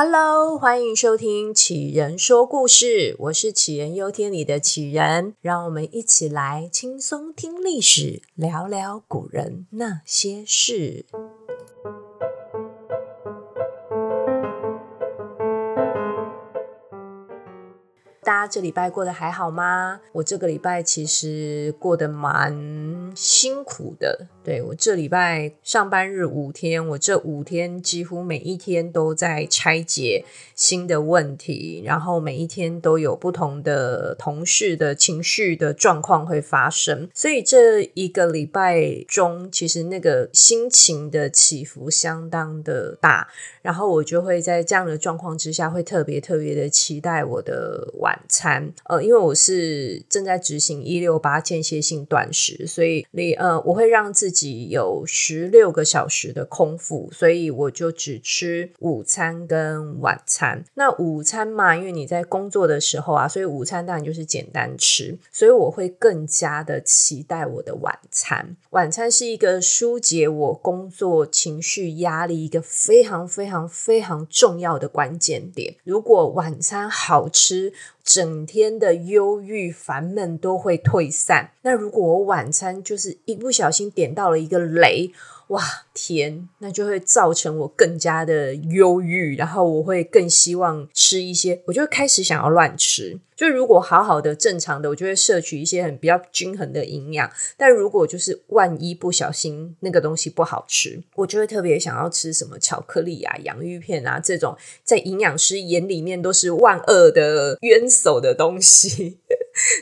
Hello， 欢迎收听杞人说故事，我是杞人忧天里的杞人，让我们一起来轻松听历史，聊聊古人那些事。大家这礼拜过得还好吗？我这个礼拜其实过得蛮辛苦的，对，我这礼拜上班日5天，我这5天几乎每一天都在拆解新的问题，然后每一天都有不同的同事的情绪的状况会发生，所以这一个礼拜中其实那个心情的起伏相当的大，然后我就会在这样的状况之下会特别的期待我的晚餐，因为我是正在执行168间歇性断食，所以我会让自己有16个小时的空腹，所以我就只吃午餐跟晚餐。那午餐嘛，因为你在工作的时候啊，所以午餐当然就是简单吃，所以我会更加的期待我的晚餐。晚餐是一个疏解我工作情绪压力一个非常非常非常重要的关键点。如果晚餐好吃，整天的忧郁烦闷都会退散。那如果我晚餐就是一不小心点到了一个雷，哇天，那就会造成我更加的忧郁，然后我会更希望吃一些，我就开始想要乱吃。就如果好好的正常的，我就会摄取一些很比较均衡的营养，但如果就是万一不小心那个东西不好吃，我就会特别想要吃什么巧克力啊、洋芋片啊，这种在营养师眼里面都是万恶的冤手的东西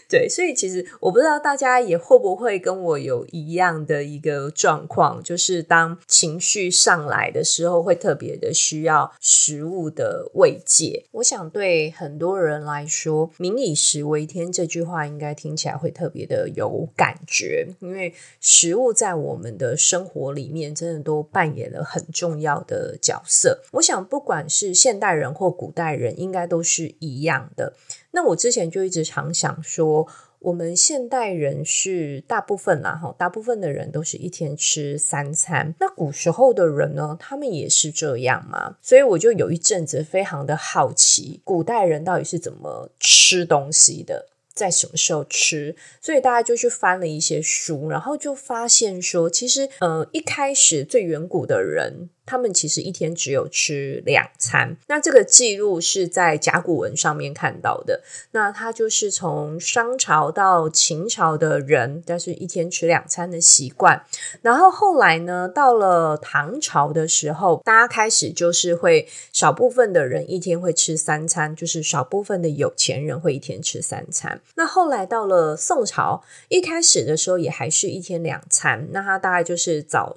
对，所以其实我不知道大家也会不会跟我有一样的一个状况，就是当情绪上来的时候会特别的需要食物的慰藉。我想对很多人来说，民以食为天这句话应该听起来会特别的有感觉，因为食物在我们的生活里面真的都扮演了很重要的角色。我想不管是现代人或古代人应该都是一样的。那我之前就一直常想说，我们现代人是大部分的人都是一天吃3餐，那古时候的人呢，他们也是这样嘛？所以我就有一阵子非常的好奇，古代人到底是怎么吃东西的，在什么时候吃，所以大家就去翻了一些书，然后就发现说其实一开始最远古的人他们其实一天只有吃2餐。那这个记录是在甲骨文上面看到的，那它就是从商朝到秦朝的人，但是一天吃2餐的习惯。然后后来呢，到了唐朝的时候，大家开始就是会少部分的人一天会吃3餐，就是少部分的有钱人会一天吃3餐。那后来到了宋朝，一开始的时候也还是一天2餐，那它大概就是早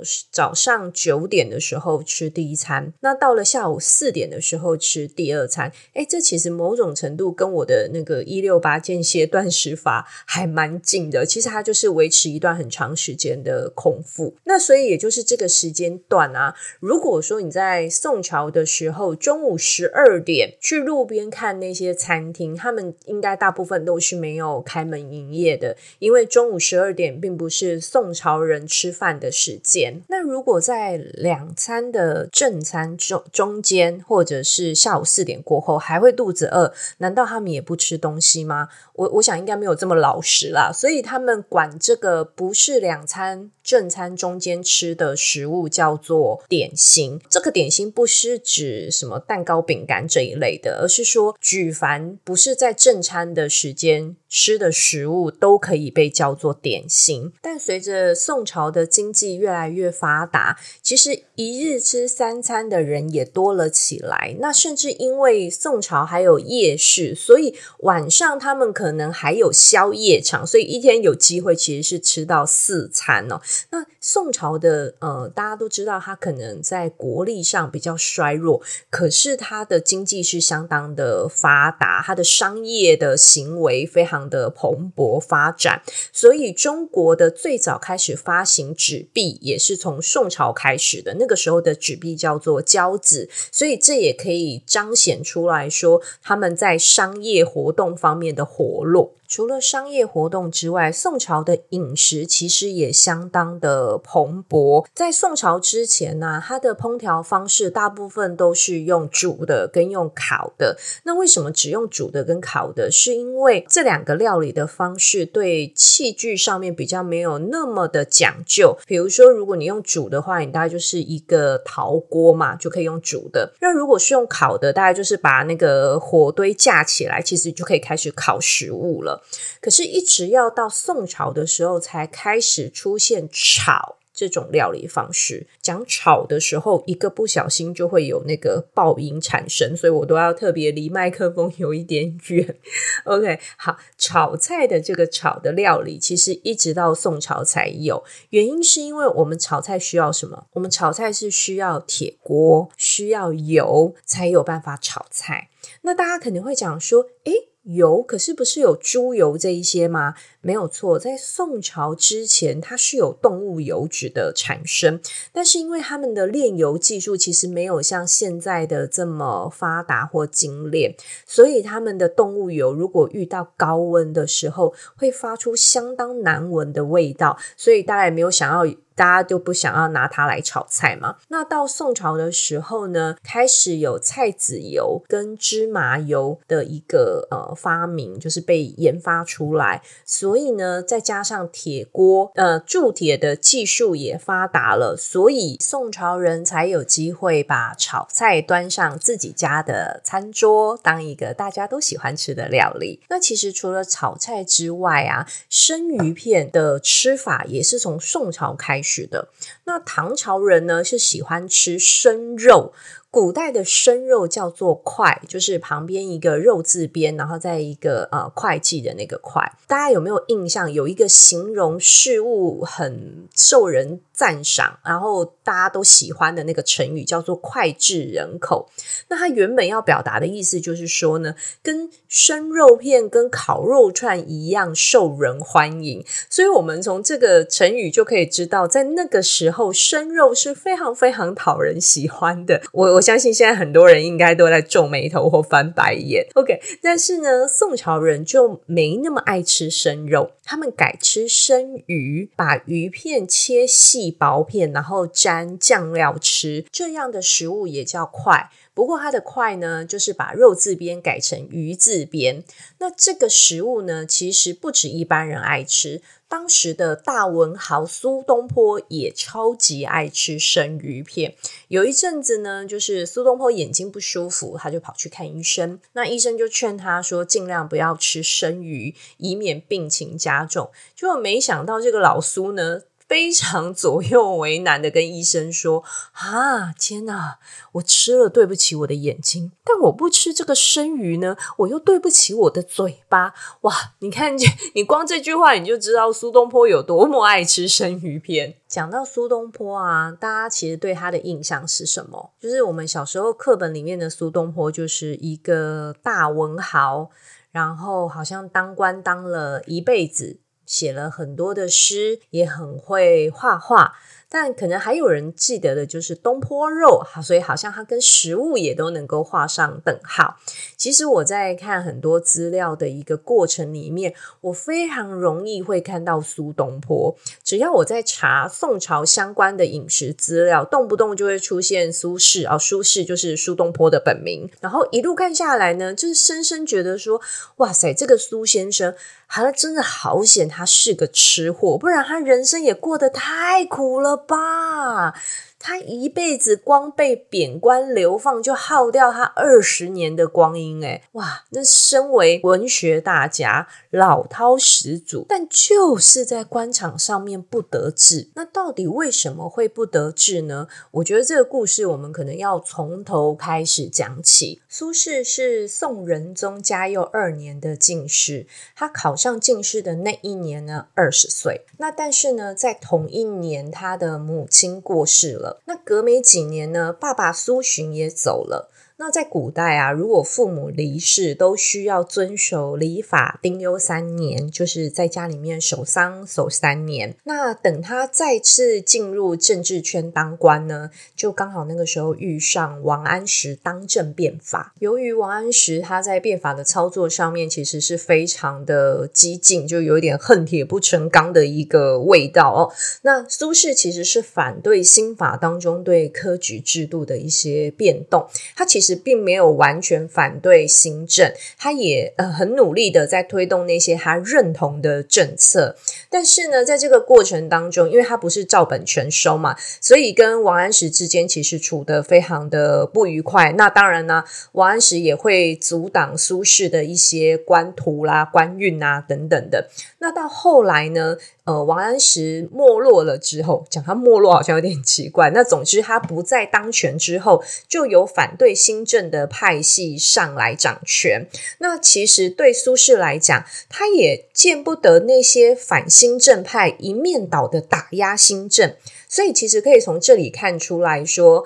上9点的时候吃第1餐，那到了下午4点的时候吃第2餐。这其实某种程度跟我的那个168间歇断食法还蛮近的，其实它就是维持一段很长时间的空腹。那所以也就是这个时间段啊，如果说你在宋朝的时候中午12点去路边看那些餐厅，他们应该大部分都是没有开门营业的，因为中午12点并不是宋朝人吃饭的时间。那如果在2餐的正餐中间或者是下午4点过后还会肚子饿，难道他们也不吃东西吗？我想应该没有这么老实啦，所以他们管这个不是2餐正餐中间吃的食物叫做点心。这个点心不是指什么蛋糕饼干这一类的，而是说举凡不是在正餐的时间吃的食物都可以被叫做点心。但随着宋朝的经济越来越发达，其实一日吃3餐的人也多了起来，那甚至因为宋朝还有夜市，所以晚上他们可能还有宵夜场，所以一天有机会其实是吃到4餐哦。那宋朝的大家都知道他可能在国力上比较衰弱，可是他的经济是相当的发达，他的商业的行为非常的蓬勃发展，所以中国的最早开始发行纸币也是从宋朝开始的，那个时候的纸币叫做交子，所以这也可以彰显出来说他们在商业活动方面的活络。除了商业活动之外，宋朝的饮食其实也相当的蓬勃。在宋朝之前呢，它的烹调方式大部分都是用煮的跟用烤的。那为什么只用煮的跟烤的？是因为这两个料理的方式对器具上面比较没有那么的讲究。比如说如果你用煮的话，你大概就是一个陶锅嘛，就可以用煮的。那如果是用烤的，大概就是把那个火堆架起来，其实就可以开始烤食物了。可是一直要到宋朝的时候才开始出现炒这种料理方式。讲炒的时候一个不小心就会有那个爆音产生，所以我都要特别离麦克风有一点远。 OK， 好，炒菜的这个炒的料理其实一直到宋朝才有。原因是因为我们炒菜需要什么？我们炒菜是需要铁锅，需要油才有办法炒菜。那大家可能会讲说，诶，油，可是不是有猪油这一些吗？没有错，在宋朝之前它是有动物油脂的产生，但是因为他们的炼油技术其实没有像现在的这么发达或精炼，所以他们的动物油如果遇到高温的时候会发出相当难闻的味道，所以大家也没有想要，大家就不想要拿它来炒菜嘛。那到宋朝的时候呢，开始有菜籽油跟芝麻油的一个发明，就是被研发出来。所以呢，再加上铁锅铸铁的技术也发达了，所以宋朝人才有机会把炒菜端上自己家的餐桌，当一个大家都喜欢吃的料理。那其实除了炒菜之外啊，生鱼片的吃法也是从宋朝开始的。那唐朝人呢是喜欢吃生肉，古代的生肉叫做块，就是旁边一个肉字边，然后再一个会计的那个块。大家有没有印象，有一个形容事物很受人赞赏，然后大家都喜欢的那个成语叫做脍炙人口。那它原本要表达的意思就是说呢，跟生肉片跟烤肉串一样受人欢迎。所以我们从这个成语就可以知道，在那个时候生肉是非常非常讨人喜欢的。我相信现在很多人应该都在皱眉头或翻白眼。 OK， 但是呢，宋朝人就没那么爱吃生肉，他们改吃生鱼，把鱼片切细薄片，然后沾酱料吃。这样的食物也叫块，不过它的块呢就是把肉字边改成鱼字边。那这个食物呢其实不止一般人爱吃，当时的大文豪苏东坡也超级爱吃生鱼片。有一阵子呢，就是苏东坡眼睛不舒服，他就跑去看医生。那医生就劝他说尽量不要吃生鱼，以免病情加重。结果没想到这个老苏呢非常左右为难的跟医生说，啊，天哪，我吃了对不起我的眼睛，但我不吃这个生鱼呢，我又对不起我的嘴巴。哇，你看，你光这句话你就知道苏东坡有多么爱吃生鱼片。讲到苏东坡啊，大家其实对他的印象是什么？就是我们小时候课本里面的苏东坡就是一个大文豪，然后好像当官当了一辈子，写了很多的诗，也很会画画，但可能还有人记得的就是东坡肉，所以好像它跟食物也都能够画上等号。其实我在看很多资料的一个过程里面，我非常容易会看到苏东坡，只要我在查宋朝相关的饮食资料，动不动就会出现苏轼。苏轼就是苏东坡的本名。然后一路看下来呢，就是深深觉得说，哇塞，这个苏先生他真的好险他是个吃货，不然他人生也过得太苦了吧。他一辈子光被贬官流放就耗掉他20年的光阴，哇，那身为文学大家老饕始祖，但就是在官场上面不得志。那到底为什么会不得志呢？我觉得这个故事我们可能要从头开始讲起。苏轼是宋仁宗嘉佑2年的进士，他考上进士的那一年呢20岁。那但是呢，在同一年他的母亲过世了，那隔没几年呢，爸爸苏洵也走了。那在古代啊，如果父母离世，都需要遵守礼法丁忧3年，就是在家里面守丧守3年。那等他再次进入政治圈当官呢，就刚好那个时候遇上王安石当政变法。由于王安石他在变法的操作上面其实是非常的激进，就有一点恨铁不成钢的一个味道哦。那苏轼其实是反对新法当中对科举制度的一些变动，他其实并没有完全反对新政，他也很努力的在推动那些他认同的政策。但是呢，在这个过程当中，因为他不是照本全收嘛，所以跟王安石之间其实处得非常的不愉快。那当然呢，王安石也会阻挡苏轼的一些官途啦、官运啊等等的。那到后来呢，王安石没落了之后，讲他没落好像有点奇怪，那总之他不再当权之后，就有反对新政的派系上来掌权。那其实对苏轼来讲，他也见不得那些反新政派一面倒的打压新政，所以其实可以从这里看出来说，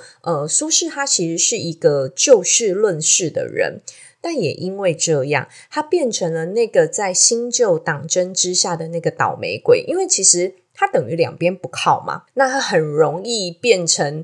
苏轼他其实是一个就事论事的人。但也因为这样，他变成了那个在新旧党争之下的那个倒霉鬼，因为其实他等于两边不靠嘛，那他很容易变成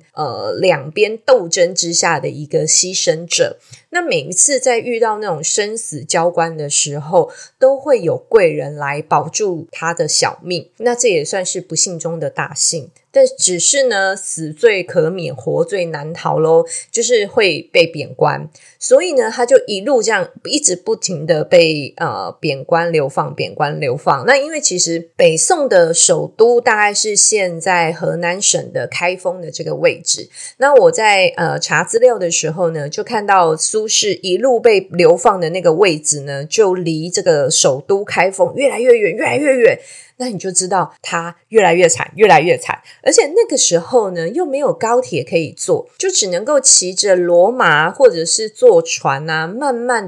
两边斗争之下的一个牺牲者。那每一次在遇到那种生死交关的时候，都会有贵人来保住他的小命，那这也算是不幸中的大幸。但只是呢，死罪可免，活罪难逃咯，就是会被贬官。所以呢，他就一路这样一直不停的被贬官流放，贬官流放。那因为其实北宋的首都大概是现在河南省的开封的这个位置。那我在查资料的时候呢，就看到苏轼一路被流放的那个位置呢，就离这个首都开封越来越远，越来越远。那你就知道他越来越惨，越来越惨。而且那个时候呢，又没有高铁可以坐，就只能够骑着骡马或者是坐船啊，慢慢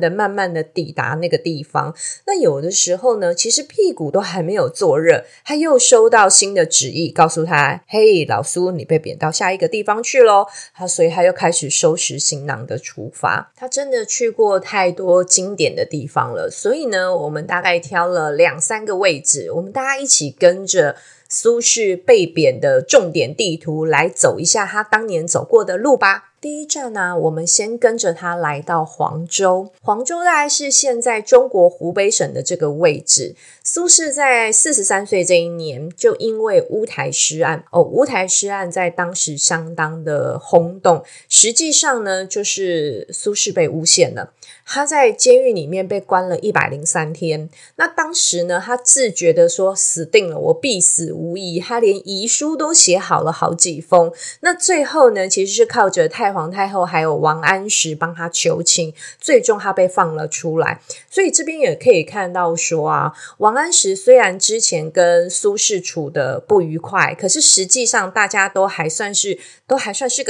的抵达那个地方。那有的时候呢，其实屁股都还没有坐热，他又收到新的旨意，告诉他，嘿，老苏，你被贬到下一个地方去咯。所以他又开始收拾行囊的出发。他真的去过太多经典的地方了，所以呢，我们大概挑了2-3个位置，我们大家一起跟着苏轼被贬的重点地图来走一下他当年走过的路吧。第一站呢，我们先跟着他来到黄州。黄州大概是现在中国湖北省的这个位置。苏轼在43岁这一年，就因为乌台诗案，乌台诗案在当时相当的轰动，实际上呢，就是苏轼被诬陷了。他在监狱里面被关了103天。那当时呢，他自觉的说死定了，我必死无疑。他连遗书都写好了好几封。那最后呢，其实是靠着太皇太后还有王安石帮他求情，最终他被放了出来。所以这边也可以看到说啊，王安石虽然之前跟苏轼处的不愉快，可是实际上大家都还算是个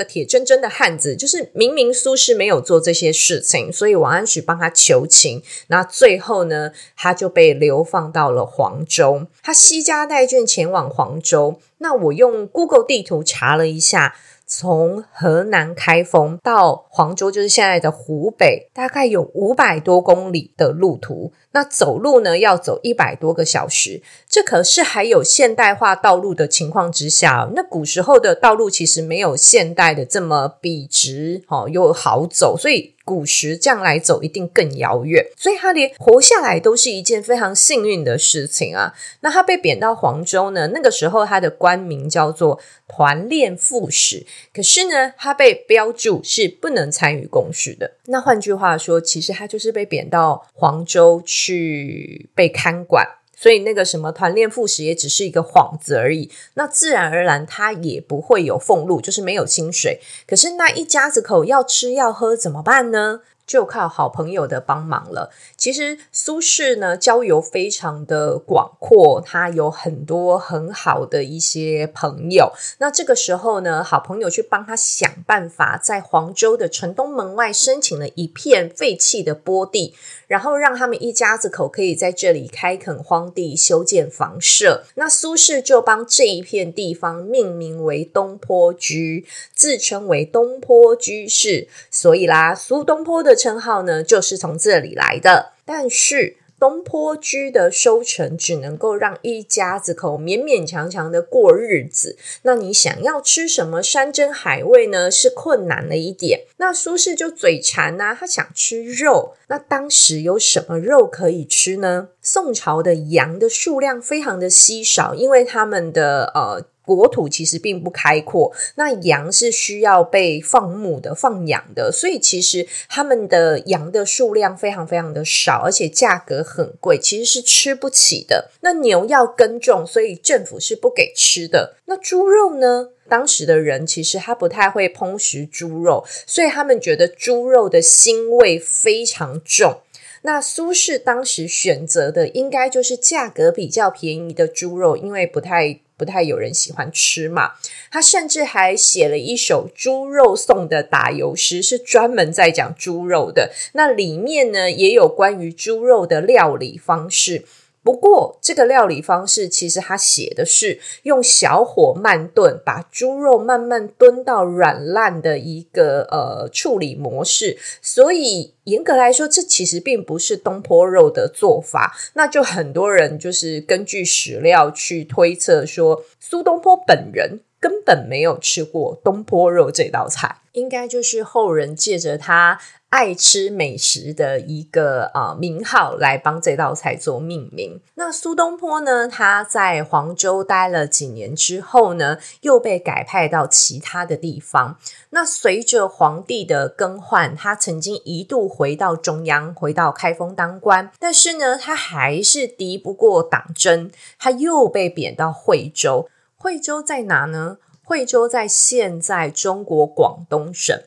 铁铮铮的汉子，就是明明苏轼没有做这些事情，所以王安石帮他求情，那最后呢，他就被流放到了黄州。他惜家带眷前往黄州。那我用 Google 地图查了一下，从河南开封到黄州，就是现在的湖北，大概有500多公里的路途。那走路呢，要走100多个小时。这可是还有现代化道路的情况之下，那古时候的道路其实没有现代的这么笔直，又好走，所以古时这样来走一定更遥远，所以他连活下来都是一件非常幸运的事情啊。那他被贬到黄州呢，那个时候他的官名叫做团练副使，可是呢，他被标注是不能参与公事的。那换句话说，其实他就是被贬到黄州去被看管，所以那个什么团练副使也只是一个幌子而已。那自然而然他也不会有俸禄，就是没有薪水。可是那一家子口要吃要喝怎么办呢？就靠好朋友的帮忙了。其实苏轼呢，交友非常的广阔，他有很多很好的一些朋友。那这个时候呢，好朋友去帮他想办法，在黄州的城东门外申请了一片废弃的坡地，然后让他们一家子口可以在这里开垦荒地，修建房舍。那苏轼就帮这一片地方命名为东坡居，自称为东坡居士。所以啦，苏东坡的称号呢，就是从这里来的。但是东坡居的收成只能够让一家子口勉勉强强的过日子，那你想要吃什么山珍海味呢，是困难了一点。那苏轼就嘴馋啊，他想吃肉。那当时有什么肉可以吃呢？宋朝的羊的数量非常的稀少，因为他们的国土其实并不开阔，那羊是需要被放牧的、放养的，所以其实他们的羊的数量非常非常的少，而且价格很贵，其实是吃不起的。那牛要耕种，所以政府是不给吃的。那猪肉呢？当时的人其实他不太会烹食猪肉，所以他们觉得猪肉的腥味非常重。那苏轼当时选择的应该就是价格比较便宜的猪肉，因为不太有人喜欢吃嘛。他甚至还写了一首猪肉颂的打油诗，是专门在讲猪肉的。那里面呢，也有关于猪肉的料理方式。不过这个料理方式其实他写的是用小火慢炖，把猪肉慢慢炖到软烂的一个处理模式。所以严格来说，这其实并不是东坡肉的做法。那就很多人就是根据史料去推测说，苏东坡本人根本没有吃过东坡肉这道菜，应该就是后人借着他爱吃美食的一个名号来帮这道菜做命名。那苏东坡呢，他在黄州待了几年之后呢，又被改派到其他的地方。那随着皇帝的更换，他曾经一度回到中央，回到开封当官，但是呢，他还是敌不过党争，他又被贬到惠州。惠州在哪呢？惠州在现在中国广东省。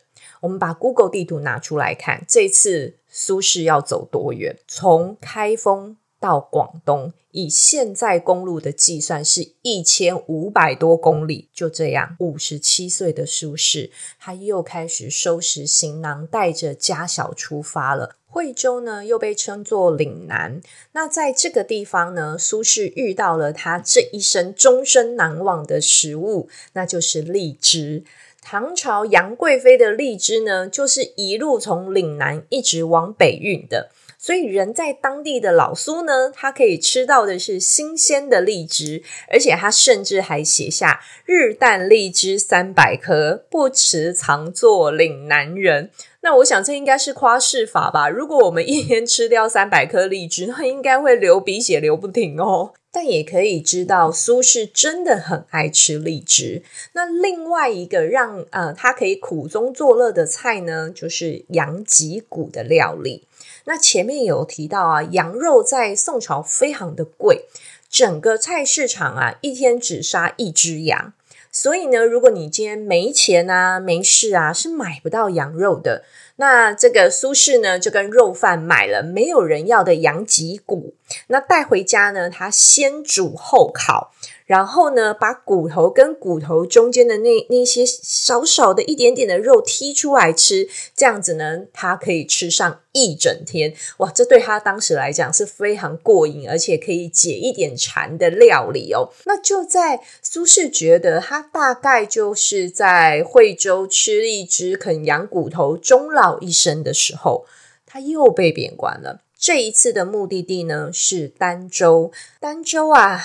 我们把 Google 地图拿出来看，这次苏轼要走多远？从开封到广东，以现在公路的计算是1500多公里。就这样，57岁的苏轼，他又开始收拾行囊，带着家小出发了。惠州呢，又被称作岭南。那在这个地方呢，苏轼遇到了他这一生终身难忘的食物，那就是荔枝。唐朝杨贵妃的荔枝呢，就是一路从岭南一直往北运的。所以人在当地的老苏呢，他可以吃到的是新鲜的荔枝，而且他甚至还写下日啖荔枝300颗，不辞常作岭南人。那我想这应该是夸饰法吧，如果我们一天吃掉300颗荔枝，那应该会流鼻血流不停哦。但也可以知道苏轼真的很爱吃荔枝。那另外一个让他可以苦中作乐的菜呢，就是羊脊骨的料理。那前面有提到啊，羊肉在宋朝非常的贵，整个菜市场啊，一天只杀一只羊。所以呢，如果你今天没钱啊、没事啊，是买不到羊肉的。那这个苏轼呢，就跟肉贩买了没有人要的羊脊骨，那带回家呢，他先煮后烤，然后呢，把骨头跟骨头中间的那些少少的一点点的肉剔出来吃，这样子呢，他可以吃上一整天。哇，这对他当时来讲是非常过瘾，而且可以解一点馋的料理哦。那就在苏轼觉得他大概就是在惠州吃荔枝、啃羊骨头终老一生的时候，他又被贬官了。这一次的目的地呢，是儋州。儋州啊，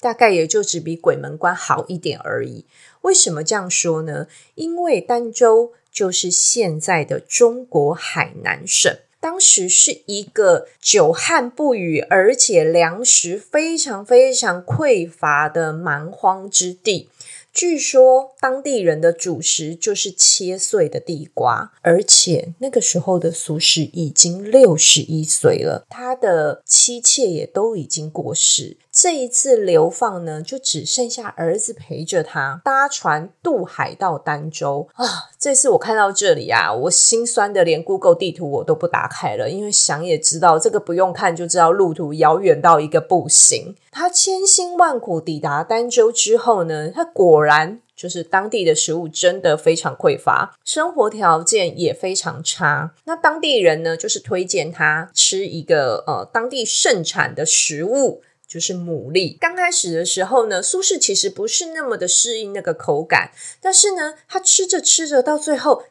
大概也就只比鬼门关好一点而已。为什么这样说呢？因为儋州就是现在的中国海南省。当时是一个久旱不雨，而且粮食非常非常匮乏的蛮荒之地。据说当地人的主食就是切碎的地瓜，而且那个时候的苏轼已经61岁了，他的妻妾也都已经过世，这一次流放呢，就只剩下儿子陪着他搭船渡海到儋州啊！这次我看到这里啊，我心酸的连 Google 地图我都不打开了，因为想也知道这个不用看就知道路途遥远到一个不行。他千辛万苦抵达儋州之后呢，他果然就是当地的食物真的非常匮乏，生活条件也非常差。那当地人呢，就是推荐他吃一个当地盛产的食物，就是牡蛎。刚开始的时候呢，苏轼其实不是那么的适应那个口感，但是呢，他吃着吃着到最后，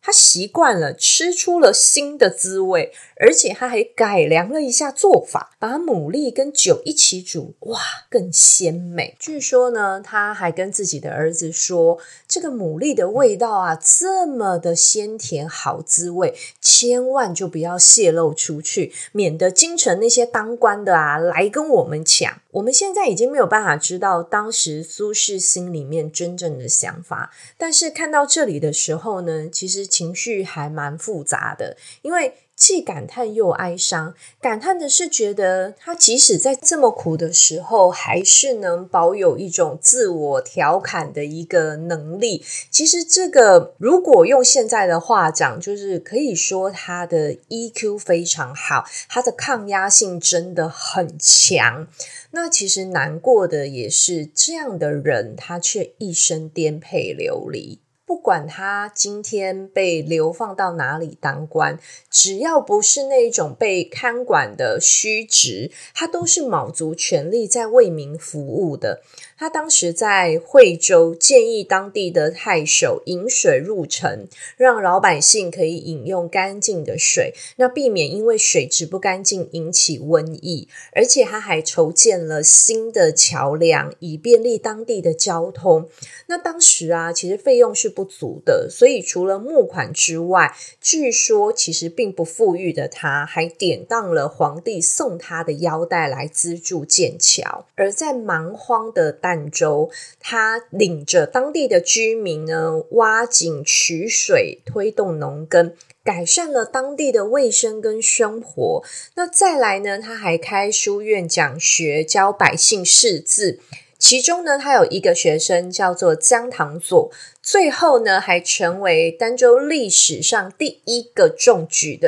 他习惯了，吃出了新的滋味，而且他还改良了一下做法，把牡蛎跟酒一起煮，哇，更鲜美。据说呢，他还跟自己的儿子说，这个牡蛎的味道啊，这么的鲜甜好滋味，千万就不要泄露出去，免得京城那些当官的啊来跟我们抢。我们现在已经没有办法知道当时苏轼心里面真正的想法，但是看到这里的时候呢，其实情绪还蛮复杂的，因为既感叹又哀伤。感叹的是觉得他即使在这么苦的时候，还是能保有一种自我调侃的一个能力。其实这个如果用现在的话讲，就是可以说他的 EQ 非常好，他的抗压性真的很强。那其实难过的也是这样的人，他却一生颠沛流离。不管他今天被流放到哪里当官，只要不是那一种被看管的虚职，他都是卯足全力在为民服务的。他当时在惠州建议当地的太守引水入城，让老百姓可以饮用干净的水，那避免因为水质不干净引起瘟疫。而且他还筹建了新的桥梁，以便利当地的交通。那当时啊，其实费用是不足的，所以除了募款之外，据说其实并不富裕的他还典当了皇帝送他的腰带来资助建桥。而在蛮荒的儋州，他领着当地的居民呢，挖井取水，推动农耕，改善了当地的卫生跟生活。那再来呢，他还开书院讲学，教百姓识字。其中呢，他有一个学生叫做姜堂佐，最后呢，还成为儋州历史上第一个中举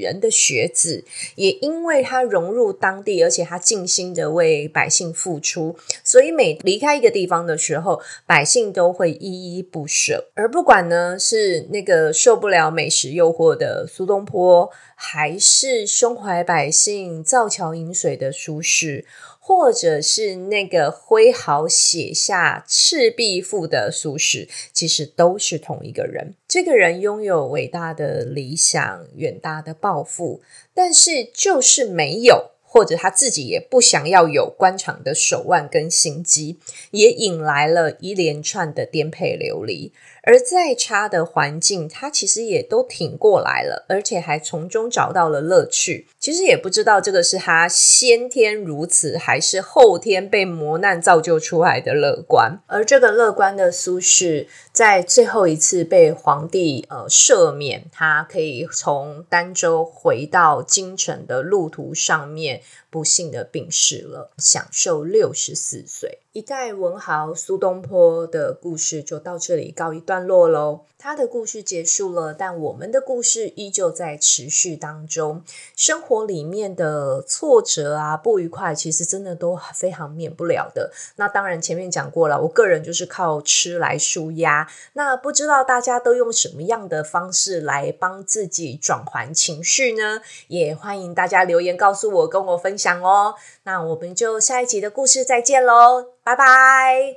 人的学子。也因为他融入当地，而且他尽心的为百姓付出，所以每离开一个地方的时候，百姓都会依依不舍。而不管呢，是那个受不了美食诱惑的苏东坡，还是胸怀百姓造桥引水的苏轼，或者是那个挥毫写下《赤壁赋》的苏轼，其实都是同一个人。这个人拥有伟大的理想、远大的抱负，但是就是没有，或者他自己也不想要有官场的手腕跟心机，也引来了一连串的颠沛流离。而再差的环境，他其实也都挺过来了，而且还从中找到了乐趣。其实也不知道这个是他先天如此，还是后天被磨难造就出来的乐观。而这个乐观的苏轼，在最后一次被皇帝赦免，他可以从儋州回到京城的路途上面，不幸的病逝了，享受64岁。一代文豪苏东坡的故事就到这里告一段落咯。他的故事结束了，但我们的故事依旧在持续当中。生活里面的挫折啊、不愉快，其实真的都非常免不了的。那当然前面讲过了，我个人就是靠吃来纾压。那不知道大家都用什么样的方式来帮自己转换情绪呢？也欢迎大家留言告诉我，跟我分享哦。那我们就下一集的故事再见咯，拜拜。